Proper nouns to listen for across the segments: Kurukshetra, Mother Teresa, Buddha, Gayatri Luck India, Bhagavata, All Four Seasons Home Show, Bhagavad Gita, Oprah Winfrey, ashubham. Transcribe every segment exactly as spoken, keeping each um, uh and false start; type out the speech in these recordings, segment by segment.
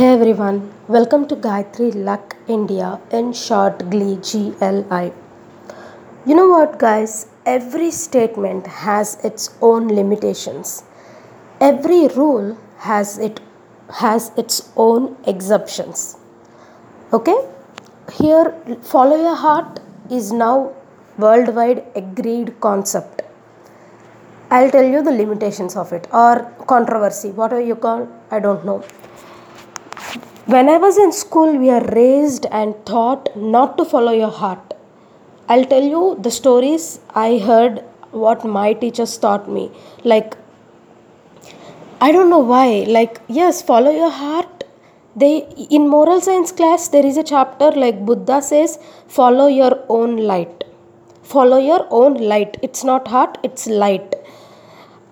Hey everyone, welcome to Gayatri Luck India, in short G L I. You know what guys, every statement has its own limitations. Every rule has it has its own exceptions. Okay? Here, follow your heart is now worldwide agreed concept. I'll tell you the limitations of it or controversy, whatever you call, I don't know. When I was in school, we are raised and taught not to follow your heart. I'll tell you the stories I heard what my teachers taught me. Like, I don't know why. Like, yes, follow your heart. They in moral science class, there is a chapter like Buddha says, follow your own light. Follow your own light. It's not heart, it's light.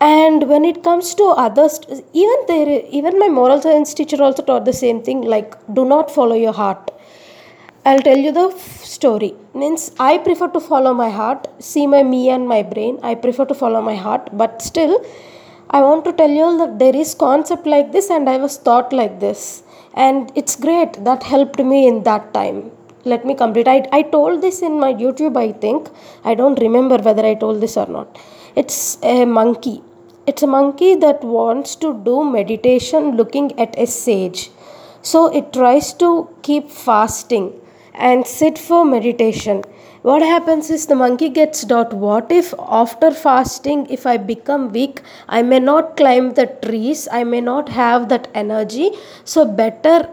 And when it comes to others, even there, even my moral science teacher also taught the same thing, like do not follow your heart. I'll tell you the story. Means I prefer to follow my heart, see my me and my brain. I prefer to follow my heart, but still I want to tell you that there is concept like this and I was taught like this. And it's great, that helped me in that time. Let me complete. I, I told this in my YouTube, I think. I don't remember whether I told this or not. It's a monkey. It's a monkey that wants to do meditation looking at a sage. So it tries to keep fasting and sit for meditation. What happens is the monkey gets doubt. What if after fasting, if I become weak, I may not climb the trees. I may not have that energy. So better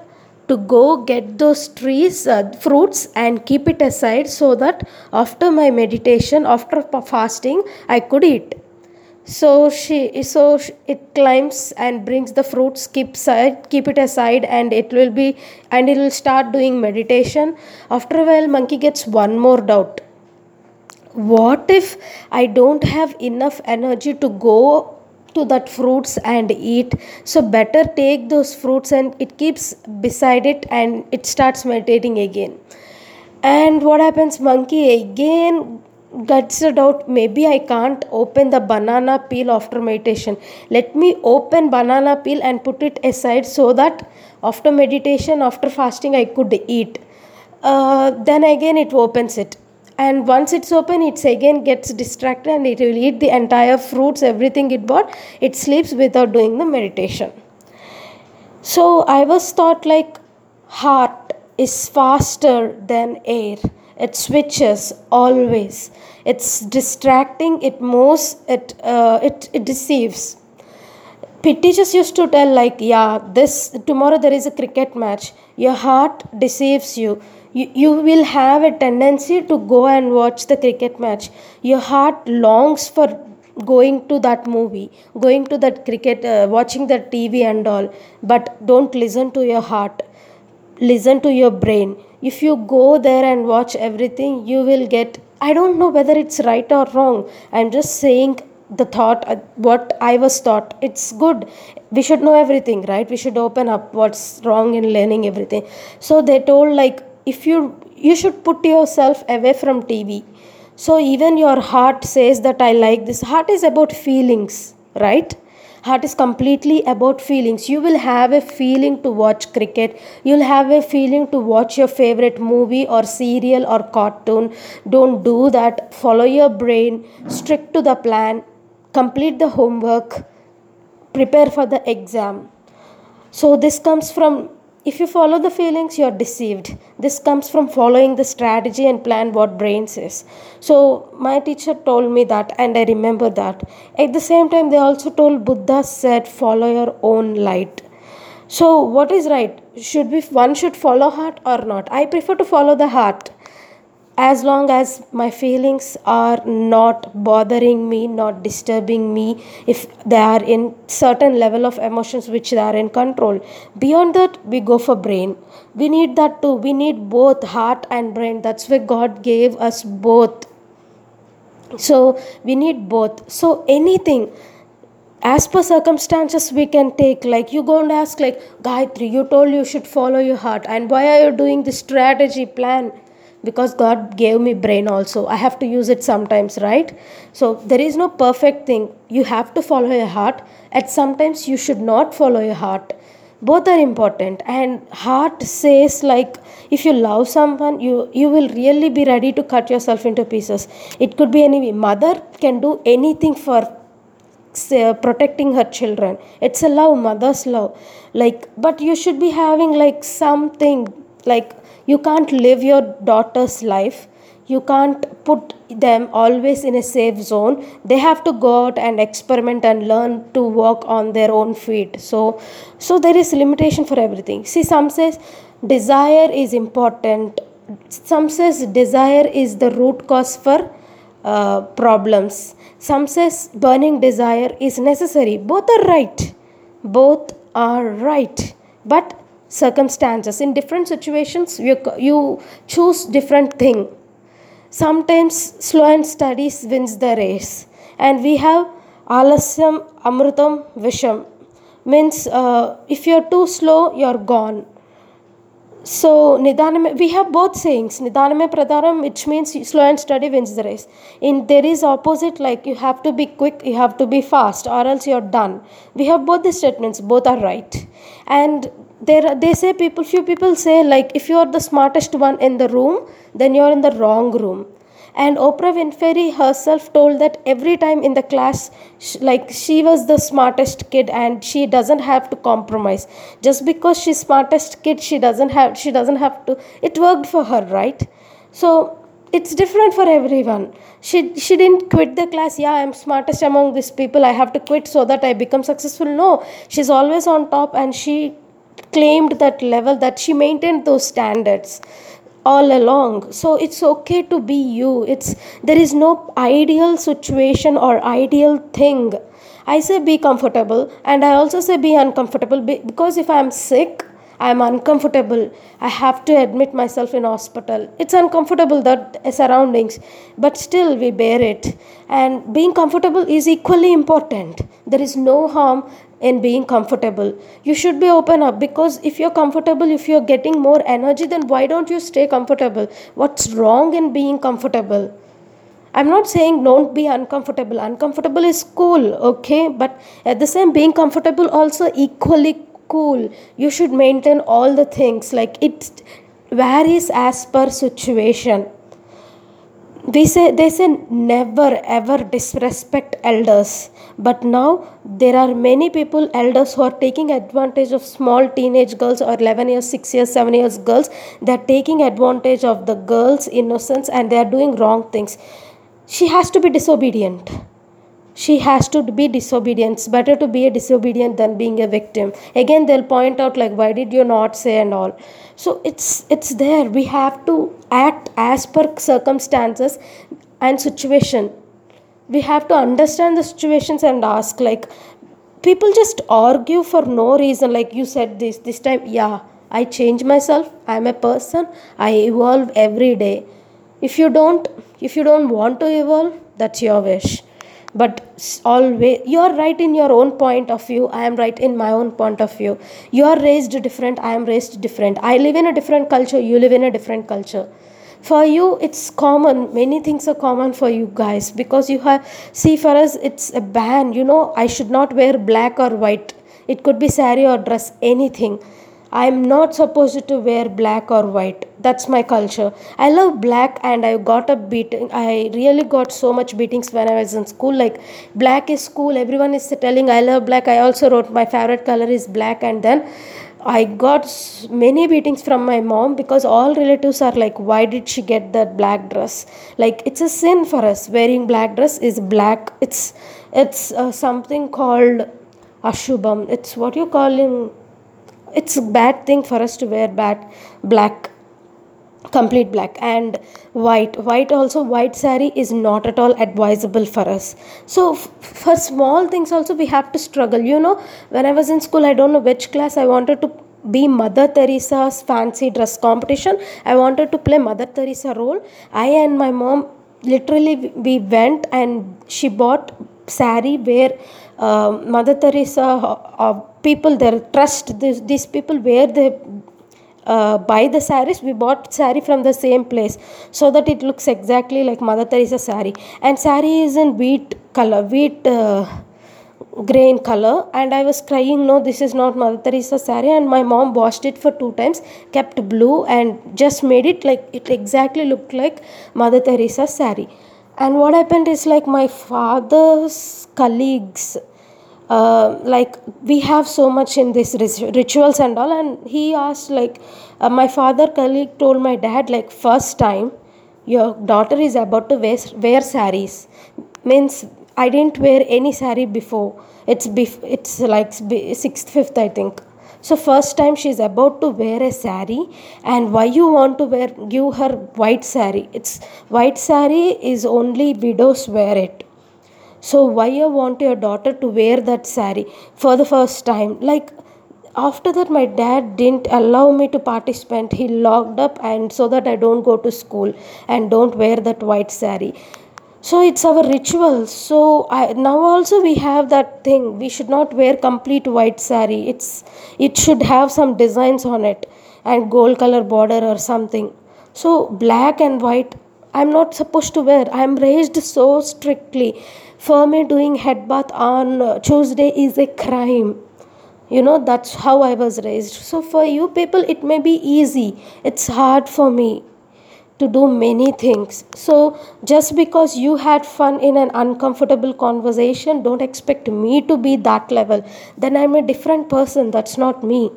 to go get those trees, uh, fruits and keep it aside so that after my meditation, after fasting, I could eat. So she, so it climbs and brings the fruits, keep side, keep it aside, and it will be, and it will start doing meditation. After a while, monkey gets one more doubt. What if I don't have enough energy to go to that fruits and eat? So better take those fruits, and it keeps beside it, and it starts meditating again. And what happens? Monkey again gets a doubt. Maybe I can't open the banana peel after meditation. Let me open banana peel and put it aside so that after meditation, after fasting, I could eat. Uh, then again it opens it. And once it's open, it again gets distracted and it will eat the entire fruits, everything it bought. It sleeps without doing the meditation. So I was taught like heart is faster than air. It switches always. It's distracting. It moves. It uh, it it deceives. Teachers used to tell like, yeah, this tomorrow there is a cricket match. Your heart deceives you. You you will have a tendency to go and watch the cricket match. Your heart longs for going to that movie, going to that cricket, uh, watching the T V and all. But don't listen to your heart. Listen to your brain. If you go there and watch everything, you will get, I don't know whether it's right or wrong. I'm just saying the thought, what I was taught. It's good. We should know everything, right? We should open up what's wrong in learning everything. So they told like, if you, you should put yourself away from T V. So even your heart says that I like this. Heart is about feelings, right? Heart is completely about feelings. You will have a feeling to watch cricket. You'll have a feeling to watch your favorite movie or serial or cartoon. Don't do that. Follow your brain. Stick to the plan. Complete the homework. Prepare for the exam. So this comes from, if you follow the feelings, you're deceived. This comes from following the strategy and plan what brain says. So my teacher told me that and I remember that. At the same time, they also told Buddha said, follow your own light. So what is right? Should we, one should follow heart or not? I prefer to follow the heart as long as my feelings are not bothering me, not disturbing me, if they are in certain level of emotions which they are in control. Beyond that, we go for brain. We need that too. We need both heart and brain. That's why God gave us both. So we need both. So anything, as per circumstances, we can take, like you go and ask like, Gayatri, you told you should follow your heart. And why are you doing this strategy plan? Because God gave me brain also. I have to use it sometimes, right? So there is no perfect thing. You have to follow your heart. At sometimes you should not follow your heart. both are important. And heart says, like, if you love someone, you you will really be ready to cut yourself into pieces. It could be any mother can do anything for say, protecting her children. It's a love, mother's love. Like, but you should be having like something. Like, you can't live your daughter's life. You can't put them always in a safe zone. They have to go out and experiment and learn to walk on their own feet. So, so there is limitation for everything. See, some says desire is important. Some says desire is the root cause for uh, problems. Some says burning desire is necessary. Both are right. Both are right. But circumstances, in different situations, you you choose different thing. Sometimes slow and studies wins the race. And we have alasyam amrutam visham. Means uh, if you're too slow, you're gone. So nidaname, we have both sayings. Nidaname pradaram, which means slow and study wins the race. In there is opposite, like you have to be quick, you have to be fast, or else you're done. We have both the statements. Both are right. And There, they say people, few people say like if you are the smartest one in the room, then you are in the wrong room. And Oprah Winfrey herself told that every time in the class, she, like she was the smartest kid, and she doesn't have to compromise. Just because she's smartest kid, she doesn't have, she doesn't have to. It worked for her, right? So it's different for everyone. She she didn't quit the class. Yeah, I'm smartest among these people. I have to quit so that I become successful. No, she's always on top, and she claimed that level, that she maintained those standards all along. So it's okay to be you. It's there is no ideal situation or ideal thing. I say be comfortable, and I also say be uncomfortable, because if I'm sick, I'm uncomfortable. I have to admit myself in hospital. It's uncomfortable, that surroundings, but still we bear it. And being comfortable is equally important. There is no harm in being comfortable. You should be open up, because if you're comfortable, if you're getting more energy, then why don't you stay comfortable? What's wrong in being comfortable? I'm not saying don't be uncomfortable. Uncomfortable is cool, okay? But at the same, being comfortable also equally cool. You should maintain all the things. Like, it varies as per situation. We say they say never ever disrespect elders, but now there are many people, elders, who are taking advantage of small teenage girls, or eleven years, six years, seven years girls. They are taking advantage of the girls' innocence, and they are doing wrong things. She has to be disobedient. She has to be disobedient. It's better to be a disobedient than being a victim. Again, they'll point out like, why did you not say and all. So it's it's there. We have to act as per circumstances and situation. We have to understand the situations and ask, like, people just argue for no reason. Like, you said this this time. Yeah, I change myself. I'm a person. I evolve every day. If you don't, if you don't want to evolve, that's your wish. But always, you are right in your own point of view. I am right in my own point of view. You are raised different. I am raised different. I live in a different culture. You live in a different culture. For you, it's common. Many things are common for you guys, because you have, see, for us, it's a ban. You know, I should not wear black or white. It could be saree or dress, anything. I am not supposed to wear black or white. That's my culture. I love black, and I got a beating. I really got so much beatings when I was in school. Like, black is cool. Everyone is telling I love black. I also wrote my favorite color is black. And then I got many beatings from my mom, because all relatives are like, why did she get that black dress? Like, it's a sin for us. Wearing black dress is black. It's, it's uh, something called ashubham. It's what you call in... It's a bad thing for us to wear bad black, complete black. And white. White also, white saree is not at all advisable for us. So f- for small things also we have to struggle. You know, when I was in school, I don't know which class, I wanted to be Mother Teresa's fancy dress competition. I wanted to play Mother Teresa role. I and my mom, literally we went, and she bought saree where uh, Mother Teresa uh, people, their trust, these, these people wear, they uh, buy the sarees. We bought saree from the same place so that it looks exactly like Mother Teresa saree. And saree is in wheat color, wheat uh, grey in color, and I was crying, no, this is not Mother Teresa saree. And my mom washed it for two times, kept blue, and just made it like it exactly looked like Mother Teresa saree. And what happened is, like, my father's colleagues, uh, like, we have so much in these rituals and all, and he asked, like, uh, my father colleague told my dad, like, first time your daughter is about to wear, wear sarees. Means I didn't wear any saree before. It's bef- it's like sixth, fifth, I think. So first time she's about to wear a saree, and why you want to wear give her white saree? It's white saree is only widows wear it. So why you want your daughter to wear that saree for the first time? Like, after that, my dad didn't allow me to participate. He locked up, and so that I don't go to school and don't wear that white saree. So it's our ritual. So I, now also we have that thing. We should not wear complete white saree. It's it should have some designs on it and gold color border or something. So black and white, I'm not supposed to wear. I'm raised so strictly. For me, doing head bath on Tuesday is a crime. You know, that's how I was raised. So for you people, it may be easy. It's hard for me to do many things. So just because you had fun in an uncomfortable conversation, don't expect me to be that level. Then I'm a different person. That's not me.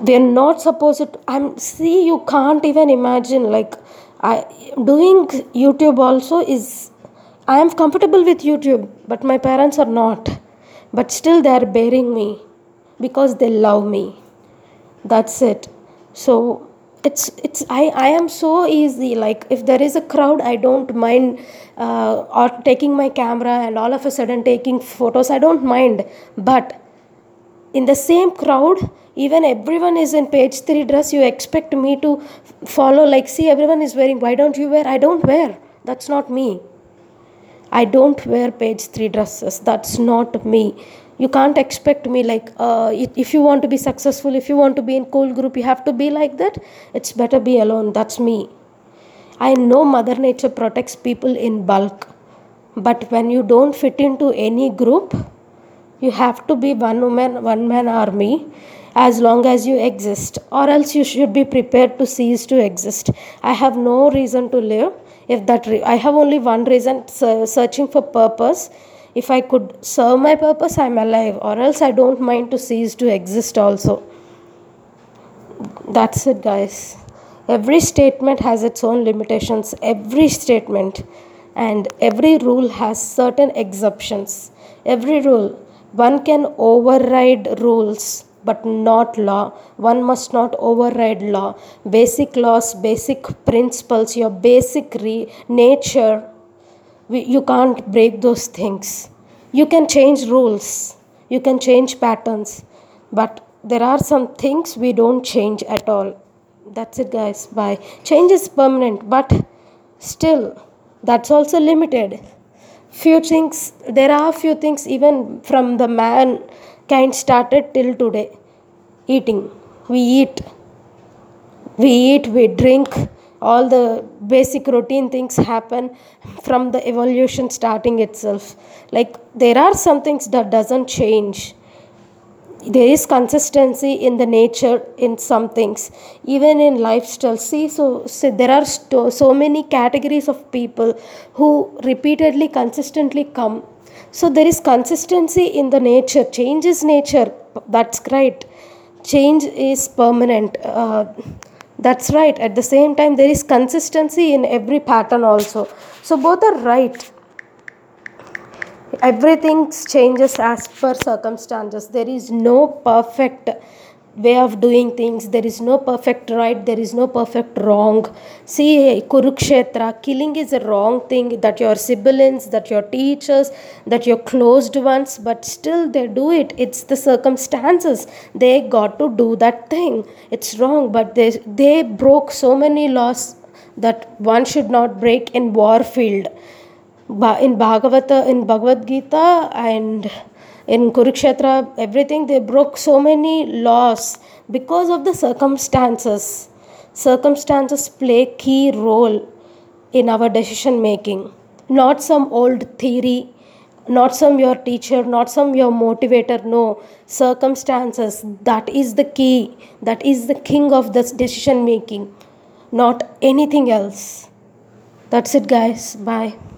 They're not supposed to. I'm see, you can't even imagine. Like, I doing YouTube also is. I am comfortable with YouTube, but my parents are not. But still, they are bearing me because they love me. That's it. So. It's it's I, I am so easy. Like, if there is a crowd, I don't mind uh, or taking my camera and all of a sudden taking photos. I don't mind. But in the same crowd, even everyone is in page three dress. You expect me to follow, like, see, everyone is wearing. Why don't you wear? I don't wear. That's not me. I don't wear page three dresses. That's not me. You can't expect me, like, uh, if you want to be successful, if you want to be in cool group, you have to be like that. It's better be alone. That's me. I know Mother Nature protects people in bulk. But when you don't fit into any group, you have to be one woman, one man army as long as you exist. Or else you should be prepared to cease to exist. I have no reason to live. If that re- I have only one reason, searching for purpose. If I could serve my purpose, I'm alive, or else I don't mind to cease to exist also. That's it, guys. Every statement has its own limitations, every statement, and every rule has certain exceptions. Every rule, one can override rules, but not law. One must not override law. Basic laws, basic principles, your basic re- nature. We, you can't break those things. You can change rules. You can change patterns. But there are some things we don't change at all. That's it, guys. Bye. Change is permanent, but still, that's also limited. Few things, there are few things even from the man kind started till today. Eating. We eat. We eat, we drink. All the basic routine things happen from the evolution starting itself. Like, there are some things that doesn't change. There is consistency in the nature in some things, even in lifestyle. See, so, so there are st- so many categories of people who repeatedly, consistently come. So there is consistency in the nature. Change is nature. That's right. Change is permanent. Uh, That's right. At the same time, there is consistency in every pattern also. So both are right. Everything changes as per circumstances. There is no perfect way of doing things. There is no perfect right. There is no perfect wrong. See, Kurukshetra, killing is a wrong thing that your siblings, that your teachers, that your closed ones, but still they do it. It's the circumstances. They got to do that thing. It's wrong, but they, they broke so many laws that one should not break in warfield. In Bhagavata, in Bhagavad Gita and in Kurukshetra, everything, they broke so many laws because of the circumstances. Circumstances play key role in our decision making. Not some old theory not some your teacher, not some your motivator, no, circumstances. That is the key, that is the king of this decision making, not anything else. That's it, guys. Bye.